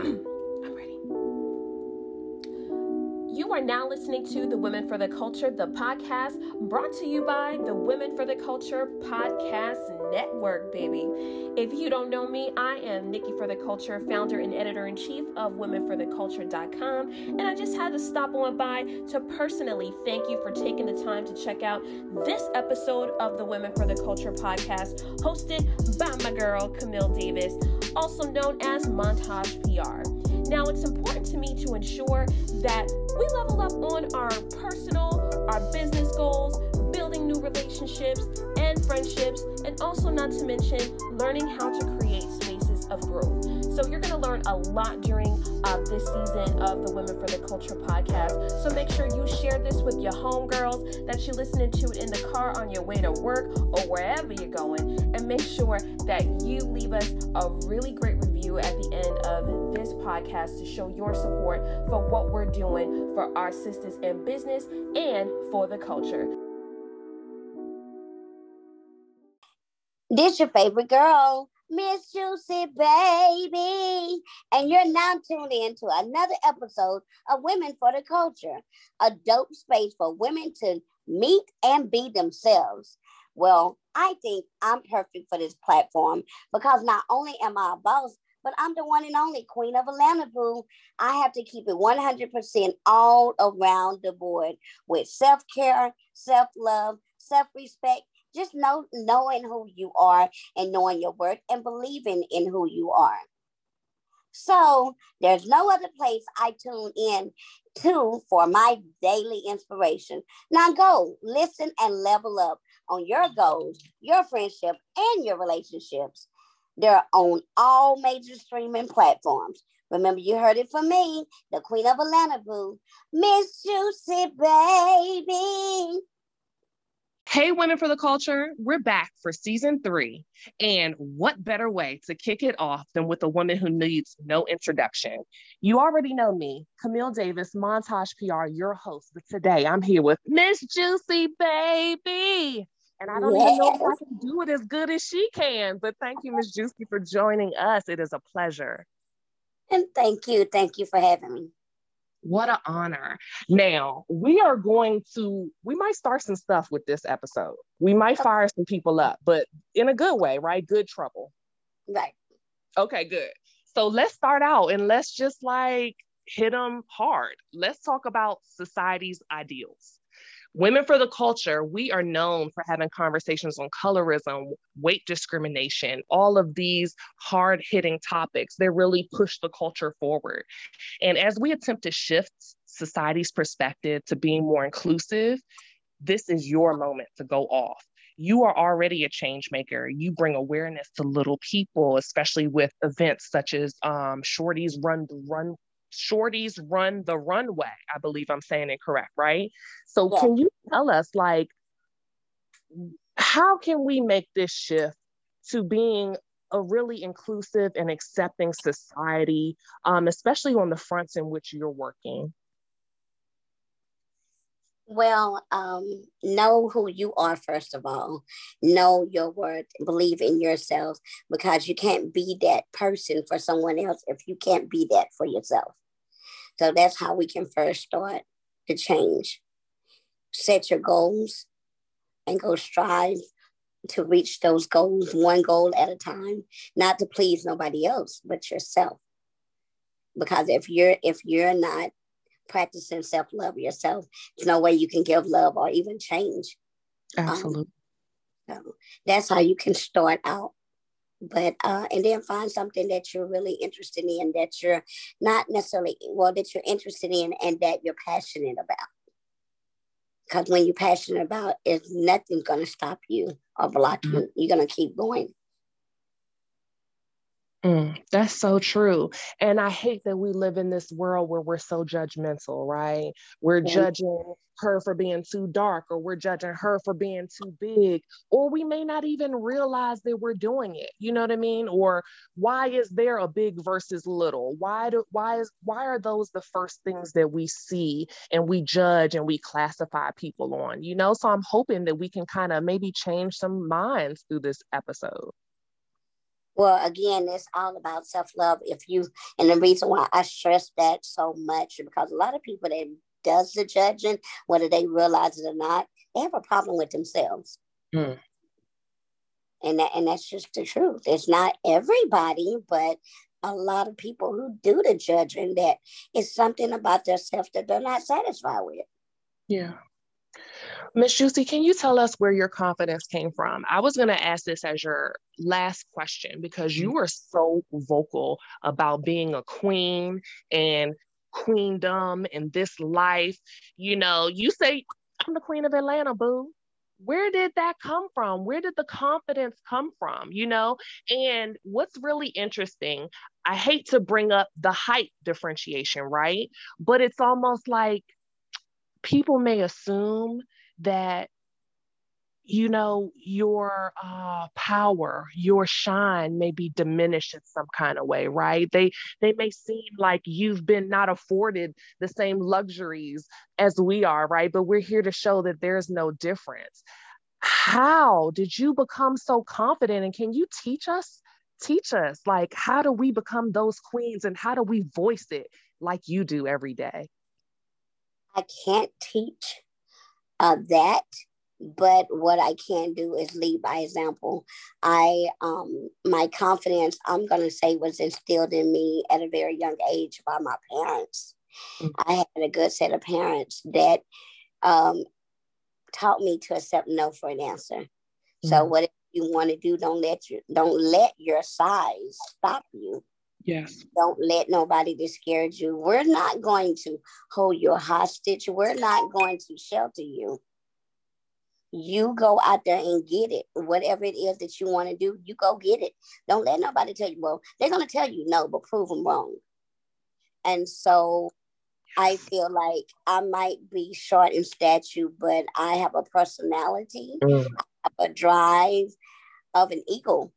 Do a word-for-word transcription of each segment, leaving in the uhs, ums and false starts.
I'm ready. You are now listening to the Women for the Culture, the podcast brought to you by the Women for the Culture Podcast Network, baby. If you don't know me, I am Nikki for the Culture, founder and editor-in-chief of women for the culture dot com, and I just had to stop on by to personally thank you for taking the time to check out this episode of the Women for the Culture podcast, hosted by my girl, Camille Davis, also known as Montage P R. Now, it's important to me to ensure that we level up on our personal, our business goals, building new relationships and friendships, and also not to mention learning how to create spaces of growth. So you're going to learn a lot during uh, this season of the Women for the Culture podcast. So make sure you share this with your homegirls that you're listening to in the car on your way to work or wherever you're going. And make sure that you leave us a really great review at the end of this podcast to show your support for what we're doing for our sisters in business and for the culture. This your favorite girl, Miss Juicy Baby, and you're now tuned in to another episode of Women for the Culture, a dope space for women to meet and be themselves. Well, I think I'm perfect for this platform because not only am I a boss, but I'm the one and only queen of Atlanta, boo. I have to keep it one hundred percent all around the board with self-care, self-love, self-respect, just know, knowing who you are and knowing your worth and believing in who you are. So there's no other place I tune in to for my daily inspiration. Now go listen and level up on your goals, your friendship, and your relationships. They're on all major streaming platforms. Remember, you heard it from me, the queen of Atlanta, boo, Miss Juicy Baby. Hey, Women for the Culture, we're back for season three. And what better way to kick it off than with a woman who needs no introduction? You already know me, Camille Davis, Montage P R, your host. But today I'm here with Miss Juicy Baby. And I don't yes. even know if I can do it as good as she can. But thank you, Miss Juicy, for joining us. It is a pleasure. And thank you. Thank you for having me. What an honor. Now, we are going to, we might start some stuff with this episode. We might fire some people up, but in a good way, right? Good trouble. Right. Okay, good. So let's start out and let's just like hit them hard. Let's talk about society's ideals. Women for the Culture, we are known for having conversations on colorism, weight discrimination, all of these hard-hitting topics. They really push the culture forward. And as we attempt to shift society's perspective to being more inclusive, this is your moment to go off. You are already a change maker. You bring awareness to little people, especially with events such as um, Shorty's Run the Runway. Shorty's Run the Runway, I believe I'm saying it correct, right? So yeah. Can you tell us, like, how can we make this shift to being a really inclusive and accepting society, um, especially on the fronts in which you're working? Well, um, know who you are, first of all. Know your worth. Believe in yourself, because you can't be that person for someone else if you can't be that for yourself. So that's how we can first start to change. Set your goals and go strive to reach those goals, one goal at a time, not to please nobody else but yourself. Because if you're if you're not practicing self-love yourself, there's no way you can give love or even change. Absolutely. Um, so that's how you can start out. But uh and then find something that you're really interested in, that you're not necessarily well that you're interested in and that you're passionate about. Because when you're passionate about it, nothing's going to stop you or block mm-hmm. you. You're going to keep going. Mm, that's so true. And I hate that we live in this world where we're so judgmental, right? We're yeah. judging her for being too dark, or we're judging her for being too big, or we may not even realize that we're doing it. You know what I mean? Or why is there a big versus little? Why do why is why are those the first things that we see and we judge and we classify people on? You know, so I'm hoping that we can kind of maybe change some minds through this episode. Well, again, it's all about self-love. If you, and the reason why I stress that so much, because a lot of people that does the judging, whether they realize it or not, they have a problem with themselves. Mm. And that, and that's just the truth. It's not everybody, but a lot of people who do the judging, that it's something about themselves that they're not satisfied with. Yeah. Miss Juicy, can you tell us where your confidence came from? I was going to ask this as your last question, because you were so vocal about being a queen and queendom in this life. You know, you say, I'm the queen of Atlanta, boo. Where did that come from? Where did the confidence come from? You know, and what's really interesting, I hate to bring up the height differentiation, right? But it's almost like people may assume that, you know, your uh, power, your shine may be diminished in some kind of way, right? They they may seem like you've been not afforded the same luxuries as we are, right? But we're here to show that there's no difference. How did you become so confident? And can you teach us, teach us, like, how do we become those queens, and how do we voice it like you do every day? I can't teach uh, that, but what I can do is lead by example. I, um, my confidence, I'm going to say, was instilled in me at a very young age by my parents. Mm-hmm. I had a good set of parents that um, taught me to accept no for an answer. Mm-hmm. So whatever you want to do, don't let you, don't let your size stop you. Yes. Don't let nobody discourage you. We're not going to hold you hostage. We're not going to shelter you. You go out there and get it. Whatever it is that you want to do, you go get it. Don't let nobody tell you, well, they're going to tell you no, but prove them wrong. And so I feel like I might be short in stature, but I have a personality, mm. I have a drive of an eagle.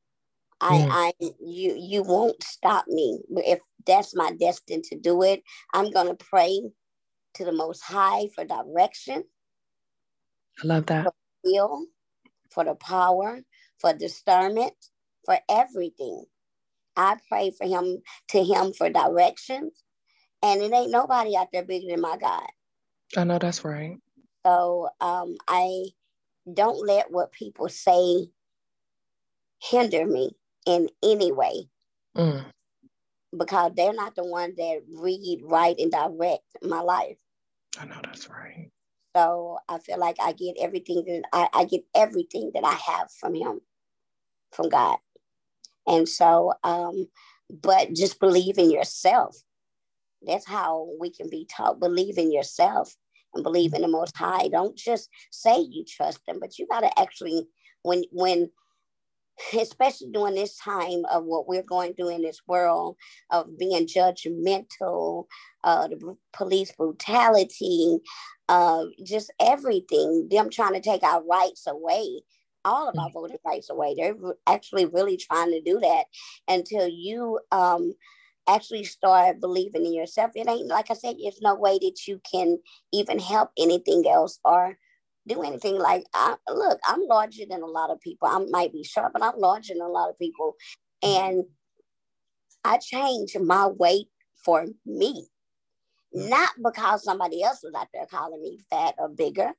I, I, you, you won't stop me. If that's my destiny to do it, I'm going to pray to the Most High for direction. I love that. For the will, for the power, for discernment, for everything. I pray for him, to him for direction. And it ain't nobody out there bigger than my God. I know that's right. So um, I don't let what people say hinder me in any way, mm. because they're not the one that read, write, and direct my life. I know that's right. So I feel like I get everything that I, I get everything that I have from him, from God. And so, um, but just believe in yourself. That's how we can be taught. Believe in yourself and believe in the Most High. Don't just say you trust him, but you got to actually, when when especially during this time of what we're going through in this world of being judgmental, uh, the police brutality, uh, just everything, them trying to take our rights away, all of our voting rights away. They're actually really trying to do that until you um, actually start believing in yourself. It ain't, like I said, there's no way that you can even help anything else or do anything. Like, I, look, I'm larger than a lot of people. I might be short, but I'm larger than a lot of people. And I changed my weight for me, not because somebody else was out there calling me fat or bigger.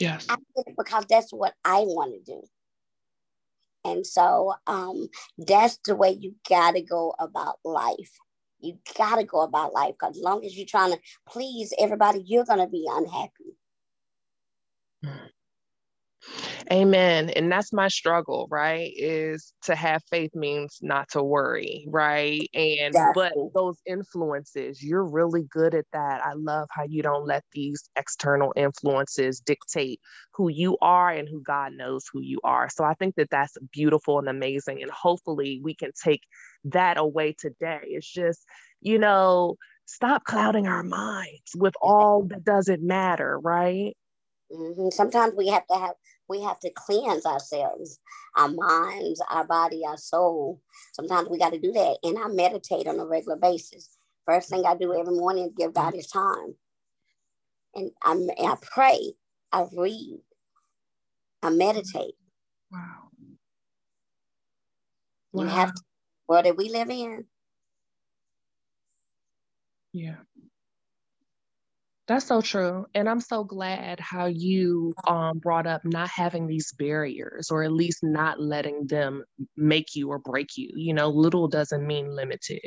Yes. I did it because that's what I want to do. And so um, that's the way you got to go about life. You got to go about life, because as long as you're trying to please everybody, you're going to be unhappy. Amen. And that's my struggle, right? Is to have faith means not to worry, right? And yeah. But those influences, you're really good at that. I love how you don't let these external influences dictate who you are and who God knows who you are. So I think that that's beautiful and amazing. And hopefully we can take that away today. It's just, you know, stop clouding our minds with all that doesn't matter, right? Mm-hmm. Sometimes we have to have, we have to cleanse ourselves, our minds, our body, our soul. Sometimes we got to do that. And I meditate on a regular basis. First thing I do every morning is give God his time. And I, I pray, I read, I meditate. Wow. Wow. You have to world that we live in. Yeah. That's so true. And I'm so glad how you um, brought up not having these barriers, or at least not letting them make you or break you. You know, little doesn't mean limited.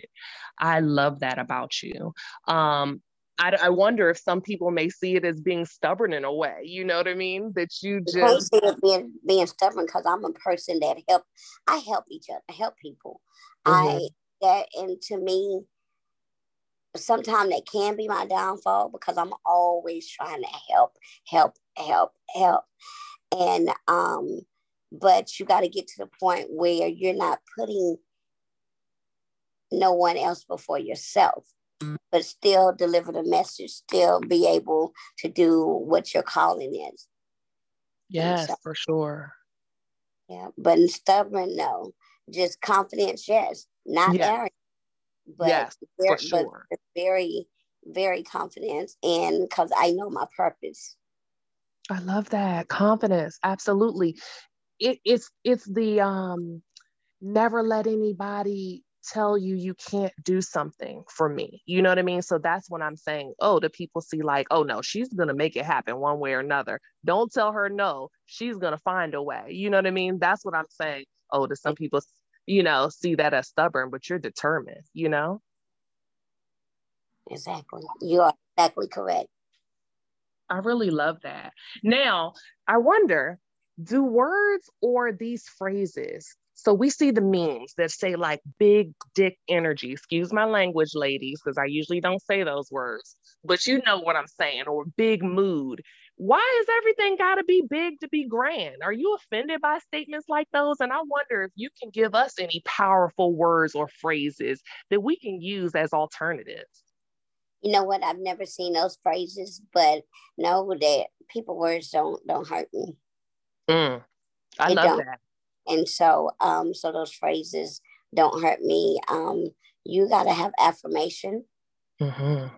I love that about you. Um, I, I wonder if some people may see it as being stubborn in a way. You know what I mean? That you just... I see it being, being stubborn because I'm a person that help. I help each other. I help people. Mm-hmm. I that, and to me, sometimes that can be my downfall because I'm always trying to help, help, help, help. And, um, but you got to get to the point where you're not putting no one else before yourself, but still deliver the message, still be able to do what your calling is. Yes, so, for sure. Yeah, but stubborn, no. Just confidence, yes. Not yes. arrogant. But, yes, very, sure. but very, very confident, and because I know my purpose. I love that confidence. Absolutely, it, it's it's the um, never let anybody tell you you can't do something for me. You know what I mean? So that's when I'm saying, oh, the people see like, oh no, she's gonna make it happen one way or another. Don't tell her no. She's gonna find a way. You know what I mean? That's what I'm saying. Oh, to some people, you know, see that as stubborn, but you're determined, you know? Exactly. You are exactly correct. I really love that. Now, I wonder, do words or these phrases, so we see the memes that say like big dick energy, excuse my language, ladies, because I usually don't say those words, but you know what I'm saying, or big mood. Why is everything got to be big to be grand? Are you offended by statements like those? And I wonder if you can give us any powerful words or phrases that we can use as alternatives. You know what? I've never seen those phrases, but no, that people words don't don't hurt me. Mm, I they love don't. that. And so, um, so those phrases don't hurt me. Um, you got to have affirmation. Mm-hmm.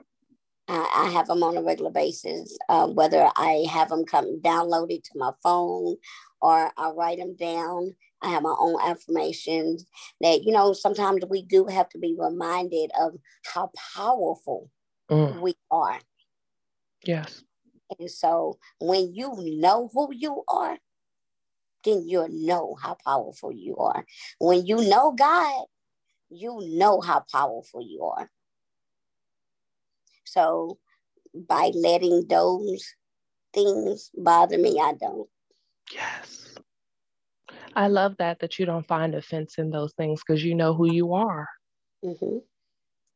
I have them on a regular basis, uh, whether I have them come downloaded to my phone or I write them down. I have my own affirmations that, you know, sometimes we do have to be reminded of how powerful mm. we are. Yes. And so when you know who you are, then you'll know how powerful you are. When you know God, you know how powerful you are. So by letting those things bother me, I don't. Yes. I love that, that you don't find offense in those things because you know who you are. Mm-hmm.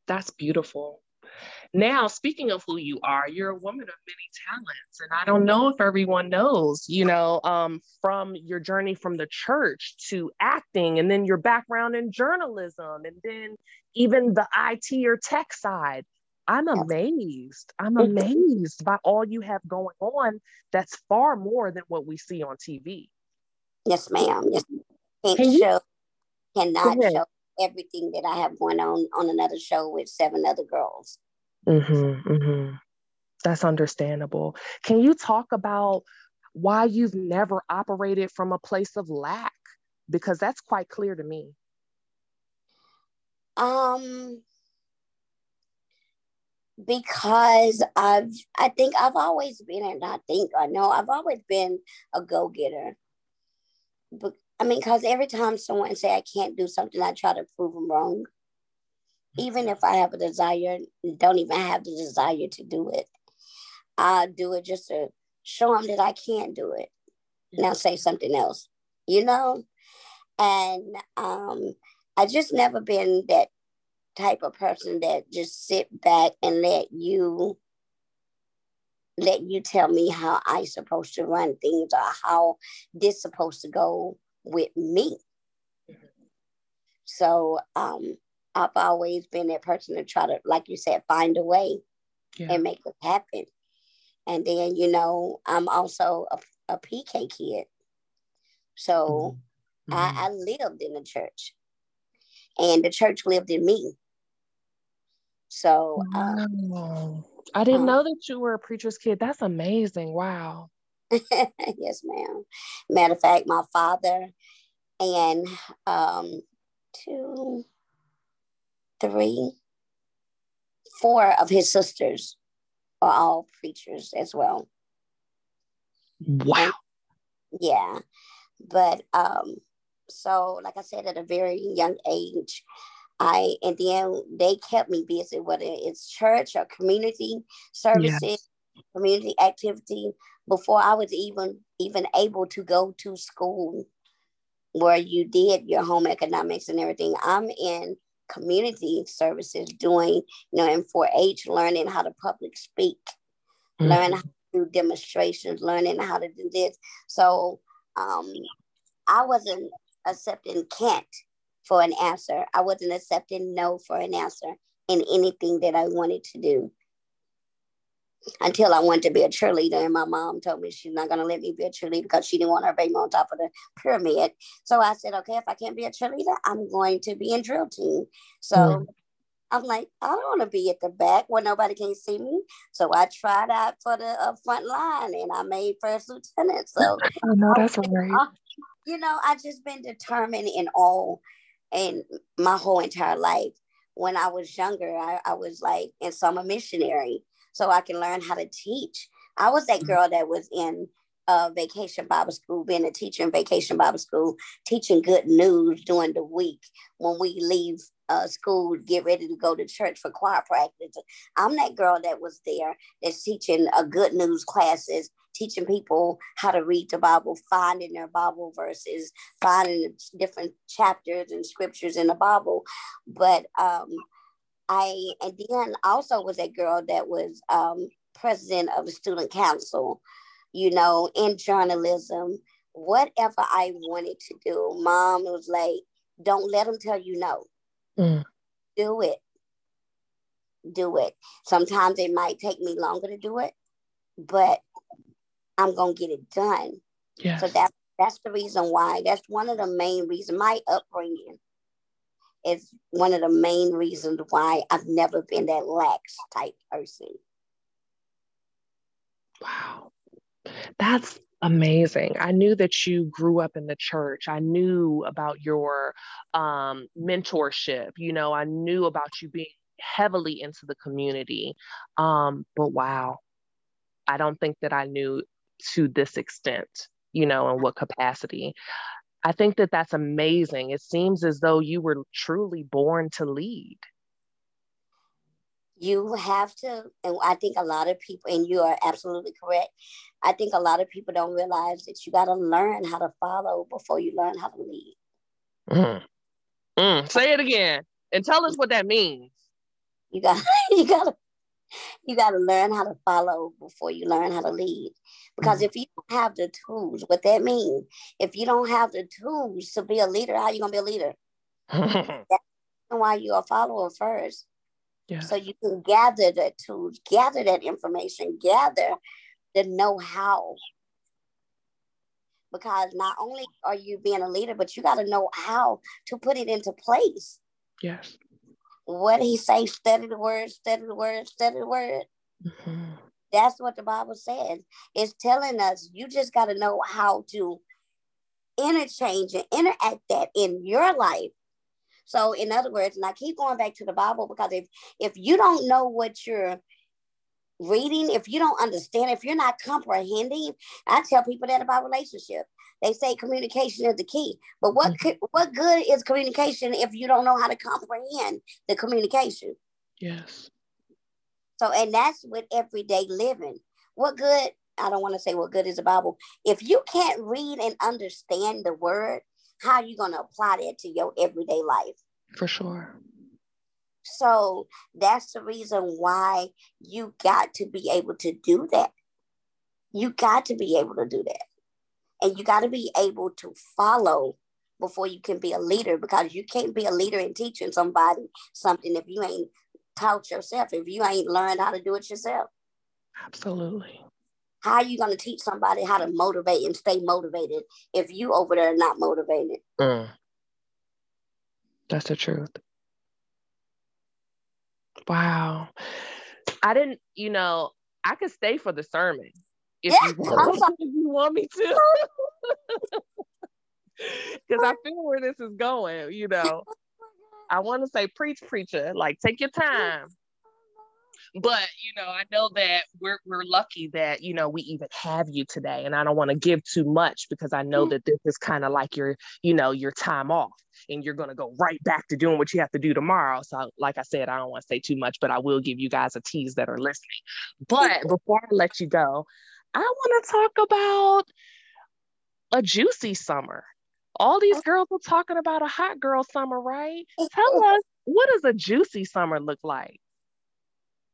That's beautiful. Now, speaking of who you are, you're a woman of many talents. And I don't know if everyone knows, you know, um, from your journey from the church to acting, and then your background in journalism, and then even the I T or tech side. I'm amazed. I'm amazed by all you have going on. That's far more than what we see on T V. Yes, ma'am. Yes, can't Can show, cannot okay. show everything that I have going on on another show with seven other girls. Mm-hmm, mm-hmm. That's understandable. Can you talk about why you've never operated from a place of lack? Because that's quite clear to me. Um. Because I've, I think I've always been, and I think I know I've always been a go-getter. But I mean, because every time someone say I can't do something, I try to prove them wrong. Even if I have a desire, don't even have the desire to do it. I do it just to show them that I can do it. Now say something else, you know. And um, I just never been that type of person that just sit back and let you let you tell me how I supposed to run things or how this supposed to go with me. So um, I've always been that person to try to, like you said, find a way yeah. and make it happen. And then, you know, I'm also a, a P K kid. So mm-hmm. I, I lived in the church and the church lived in me. So um, wow. I didn't um, know that you were a preacher's kid. That's amazing. Wow. Yes, ma'am. Matter of fact, my father and um, two, three, four of his sisters are all preachers as well. Wow. And, yeah. But um, so, like I said, at a very young age, I, and then they kept me busy, whether it's church or community services, yes. community activity, before I was even, even able to go to school where you did your home economics and everything. I'm in community services doing, you know, in four H, learning how to public speak, mm-hmm. learning how to do demonstrations, learning how to do this. So um, I wasn't accepting can't for an answer. I wasn't accepting no for an answer in anything that I wanted to do until I wanted to be a cheerleader. And my mom told me she's not going to let me be a cheerleader because she didn't want her baby on top of the pyramid. So I said, okay, if I can't be a cheerleader, I'm going to be in drill team. So mm-hmm. I'm like, I don't want to be at the back where nobody can see me. So I tried out for the uh, front line and I made first lieutenant. So oh, no, that's all right. I, you know, I just been determined in all and my whole entire life. When I was younger, I, I was like, and so I'm a missionary, so I can learn how to teach. I was that girl that was in uh, Vacation Bible School, being a teacher in Vacation Bible School, teaching good news during the week when we leave uh, school, get ready to go to church for choir practice. I'm that girl that was there that's teaching a good news classes, teaching people how to read the Bible, finding their Bible verses, finding different chapters and scriptures in the Bible. But um, I, and then also was a girl that was um, president of the student council, you know, in journalism, whatever I wanted to do. Mom was like, don't let them tell you no. Mm. Do it. Do it. Sometimes it might take me longer to do it, but I'm going to get it done. Yes. So that, that's the reason why. That's one of the main reasons. My upbringing is one of the main reasons why I've never been that lax type person. Wow. That's amazing. I knew that you grew up in the church. I knew about your um, mentorship. You know, I knew about you being heavily into the community. Um, but wow, I don't think that I knew to this extent, you know, in what capacity. I think that that's amazing. It seems as though you were truly born to lead. You have to, and I think a lot of people, and you are absolutely correct. I think a lot of people don't realize that you got to learn how to follow before you learn how to lead. Mm. Mm. Say it again and tell us what that means. You got, you got to. You got to learn how to follow before you learn how to lead. Because if you don't have the tools, what that means, if you don't have the tools to be a leader, how are you going to be a leader? That's why you're a follower first. Yeah. So you can gather the tools, gather that information, gather the know-how. Because not only are you being a leader, but you got to know how to put it into place. Yes. What did he say? Study the word, study the word, study the word. Mm-hmm. That's what the Bible says. It's telling us you just got to know how to interchange and interact that in your life. So in other words, and I keep going back to the Bible, because if, if you don't know what you're reading, if you don't understand, if you're not comprehending, I tell people that about relationships. They say communication is the key, but what mm-hmm. what good is communication if you don't know how to comprehend the communication? Yes. So, and that's with everyday living. What good, I don't want to say what good is the Bible. If you can't read and understand the word, how are you going to apply that to your everyday life? For sure. So that's the reason why you got to be able to do that. You got to be able to do that. And you got to be able to follow before you can be a leader, because you can't be a leader in teaching somebody something if you ain't taught yourself, if you ain't learned how to do it yourself. Absolutely. How are you going to teach somebody how to motivate and stay motivated if you over there are not motivated? Mm. That's the truth. Wow. I didn't, you know, I could stay for the sermon. If, yeah, you want, if you want me to, because I feel where this is going, you know. I want to say preach, preacher, like take your time. But, you know, I know that we're we're lucky that, you know, we even have you today. And I don't want to give too much because I know that this is kind of like your, you know, your time off and you're going to go right back to doing what you have to do tomorrow. So like I said, I don't want to say too much, but I will give you guys a tease that are listening. But before I let you go, I want to talk about a juicy summer. All these girls are talking about a hot girl summer, right? Tell us, what does a juicy summer look like?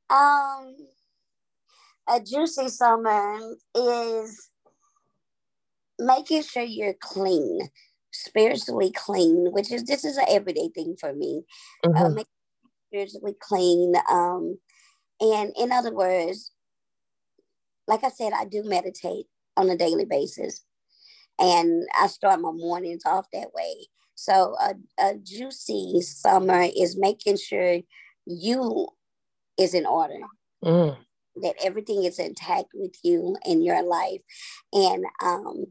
Um, a juicy summer is making sure you're clean, spiritually clean, which is, this is an everyday thing for me. Mm-hmm. Uh, making spiritually clean. Um, and in other words, like I said, I do meditate on a daily basis. And I start my mornings off that way. So a, a juicy summer is making sure you is in order, mm. that everything is intact with you in your life. And um,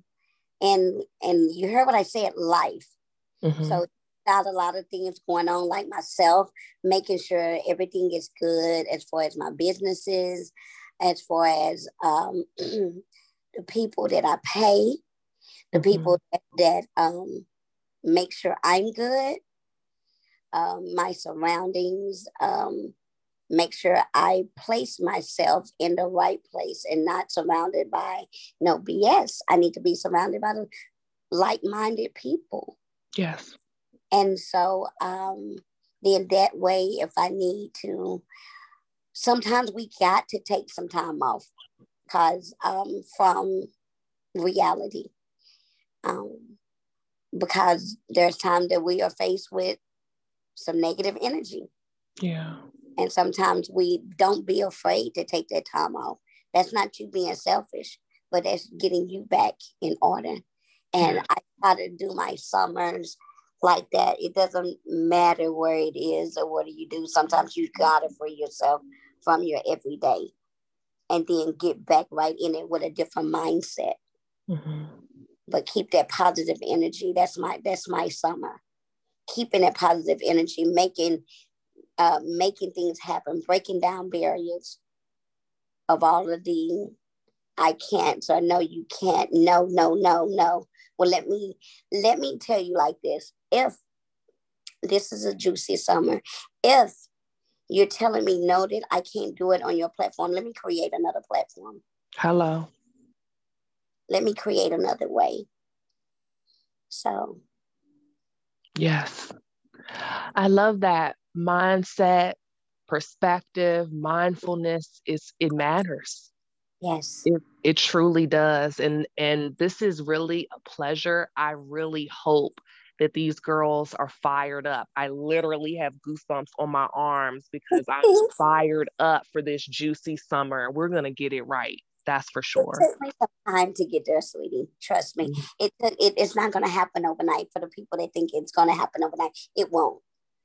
and and you heard what I said, life. Mm-hmm. So not a lot of things going on, like myself, making sure everything is good as far as my businesses, as far as um, the people that I pay, the people mm-hmm. that, that um, make sure I'm good, um, my surroundings, um, make sure I place myself in the right place and not surrounded by you know, B S. I need to be surrounded by the like-minded people. Yes. And so um, then that way, if I need to, sometimes we got to take some time off because um, from reality. Um, because there's time that we are faced with some negative energy. Yeah. And sometimes we don't be afraid to take that time off. That's not you being selfish, but that's getting you back in order. And yeah. I try to do my summers like that. It doesn't matter where it is or what do you do. Sometimes you gotta free yourself from your everyday and then get back right in it with a different mindset. Mm-hmm. But keep that positive energy. That's my that's my summer. Keeping that positive energy, making uh, making things happen, breaking down barriers of all of the I can't, so no, you can't, no, no, no, no. Well, let me let me tell you like this. If this is a juicy summer, if you're telling me no, that I can't do it on your platform, let me create another platform. Hello. Let me create another way. So. Yes. I love that mindset, perspective, mindfulness. It's, it matters. Yes. It, it truly does. And, and this is really a pleasure. I really hope that these girls are fired up. I literally have goosebumps on my arms because I'm fired up for this juicy summer. We're going to get it right. That's for sure. It took me some time to get there, sweetie. Trust me. Mm-hmm. It, it it's not going to happen overnight. For the people that think it's going to happen overnight, it won't.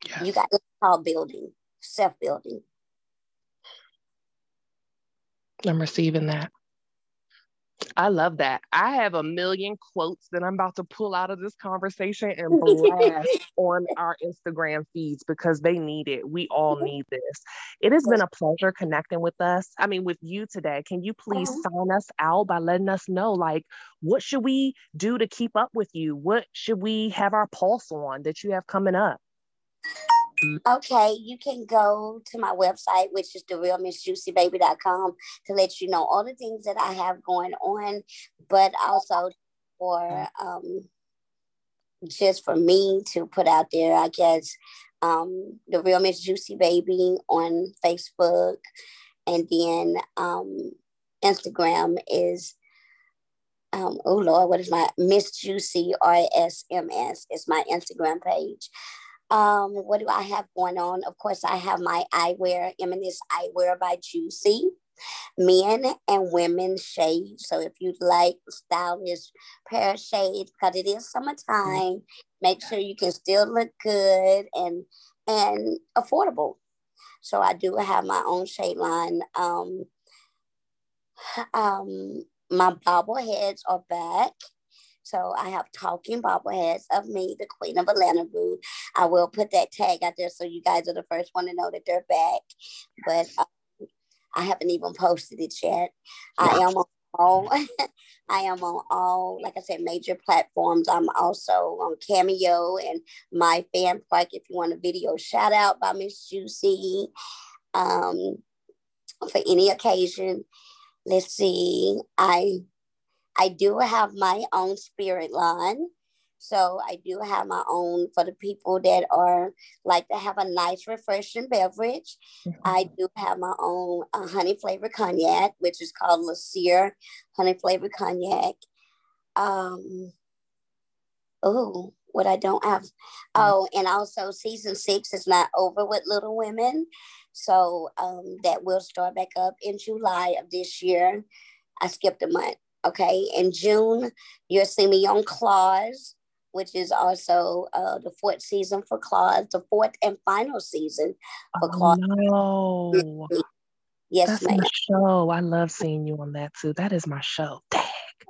Yes. You got to call building, self-building. I'm receiving that. I love that. I have a million quotes that I'm about to pull out of this conversation and blast on our Instagram feeds because they need it. We all need this. It has been a pleasure connecting with us. I mean, with you today. Can you please sign us out by letting us know, like, what should we do to keep up with you? What should we have our pulse on that you have coming up? Okay, you can go to my website, which is the real miss juicy baby dot com, to let you know all the things that I have going on, but also for um, just for me to put out there, I guess, um, The Real Miss Juicy Baby on Facebook, and then um, Instagram is, um, oh Lord, what is my, Miss Juicy R S M S is my Instagram page. Um, what do I have going on? Of course, I have my eyewear, Eminence Eyewear by Juicy, men and women shades. So if you'd like stylish pair of shades, because it is summertime, make sure you can still look good and and affordable. So I do have my own shade line. Um, um, my bobbleheads are back. So I have talking bobbleheads of me, the Queen of Atlanta booth. I will put that tag out there so you guys are the first one to know that they're back. But um, I haven't even posted it yet. I am on all, I am on all, like I said, major platforms. I'm also on Cameo and My Fan Park if you want a video shout out by Miss Juicy. Um, for any occasion. Let's see, I I do have my own spirit line. So I do have my own for the people that are like to have a nice refreshing beverage. Mm-hmm. I do have my own uh, honey-flavored cognac, which is called Le Cire Honey-flavored Cognac. Um, oh, what I don't have. Oh, and also season six is not over with Little Women. So um, that will start back up in July of this year. I skipped a month, okay? In June, you'll see me on Claws, which is also uh, the fourth season for Claws, the fourth and final season for Claws. Oh, no. Yes, that's ma'am. My show. I love seeing you on that too. That is my show. Dang.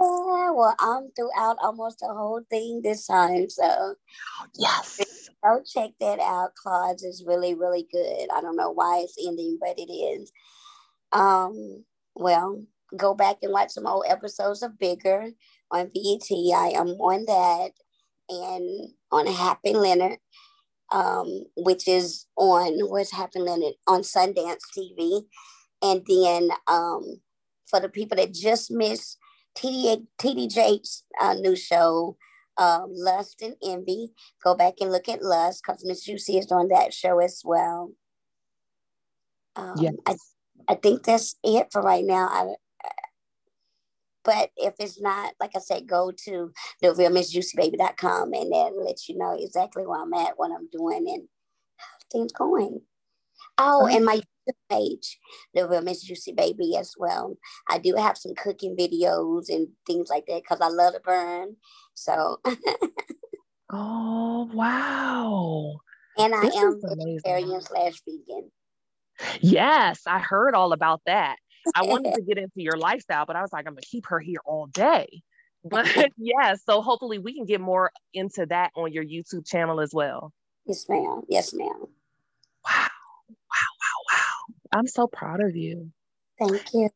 Yeah, well, I'm throughout almost the whole thing this time, so yes, go check that out. Claws is really, really good. I don't know why it's ending, but it is. Um, well, go back and watch some old episodes of Bigger on V E T. I am on that and on Happy Leonard, um, which is on where's Happy Leonard on Sundance T V, and then um, for the people that just missed T D J's uh, new show, um, Lust and Envy. Go back and look at Lust because Miss Juicy is on that show as well. Um, yes. I, I think that's it for right now. I, I, but if it's not, like I said, go to the real miss juicy baby dot com and that'll let you know exactly where I'm at, what I'm doing, and how things going. Oh, and my page, The Real Miss Juicy Baby as well. I do have some cooking videos and things like that because I love to burn. So oh wow. And I this am vegetarian slash vegan. Yes, I heard all about that. I wanted to get into your lifestyle, but I was like, I'm gonna keep her here all day. But yeah, so hopefully we can get more into that on your YouTube channel as well. Yes, ma'am. Yes, ma'am. Wow. I'm so proud of you. Thank you.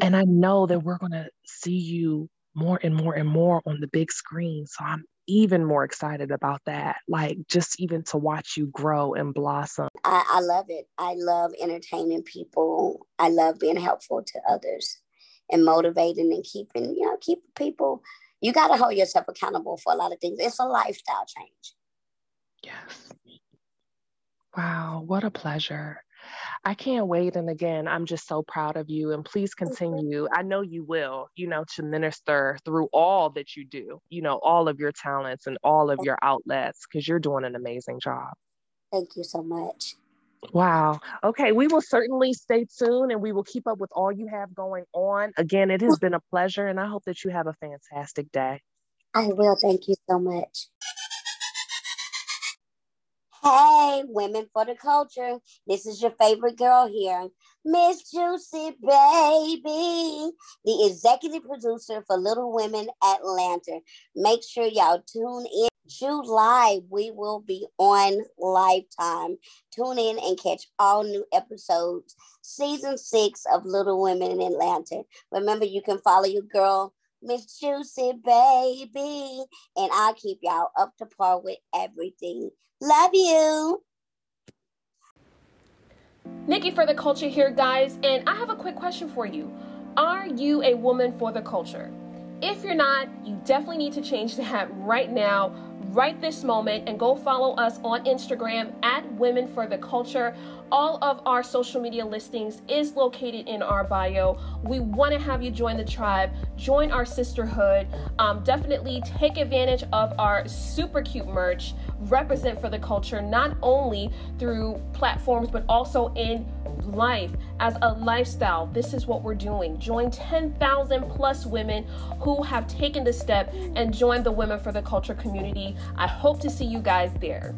And I know that we're going to see you more and more and more on the big screen. So I'm even more excited about that. Like just even to watch you grow and blossom. I, I love it. I love entertaining people. I love being helpful to others and motivating and keeping, you know, keep people. You got to hold yourself accountable for a lot of things. It's a lifestyle change. Yes. Wow. What a pleasure. I can't wait. And again, I'm just so proud of you and please continue. I know you will, you know, to minister through all that you do, you know, all of your talents and all of your outlets, because you're doing an amazing job. Thank you so much. Wow. Okay. We will certainly stay tuned and we will keep up with all you have going on. Again, it has been a pleasure and I hope that you have a fantastic day. I will. Thank you so much. Hey, Women for the Culture, this is your favorite girl here, Miss Juicy Baby, the executive producer for Little Women Atlanta. Make sure y'all tune in. July, we will be on Lifetime. Tune in and catch all new episodes, season six of Little Women in Atlanta. Remember, you can follow your girl, Miss Juicy Baby, and I'll keep y'all up to par with everything. Love you. Nikki for the Culture here, guys, and I have a quick question for you. Are you a woman for the culture? If you're not, you definitely need to change that right now, right this moment, and go follow us on Instagram at Women for the Culture. All of our social media listings is located in our bio. We want to have you join the tribe, join our sisterhood. Um, definitely take advantage of our super cute merch. Represent for the culture, not only through platforms, but also in life as a lifestyle. This is what we're doing. Join ten thousand plus women who have taken the step and joined the Women for the Culture community. I hope to see you guys there.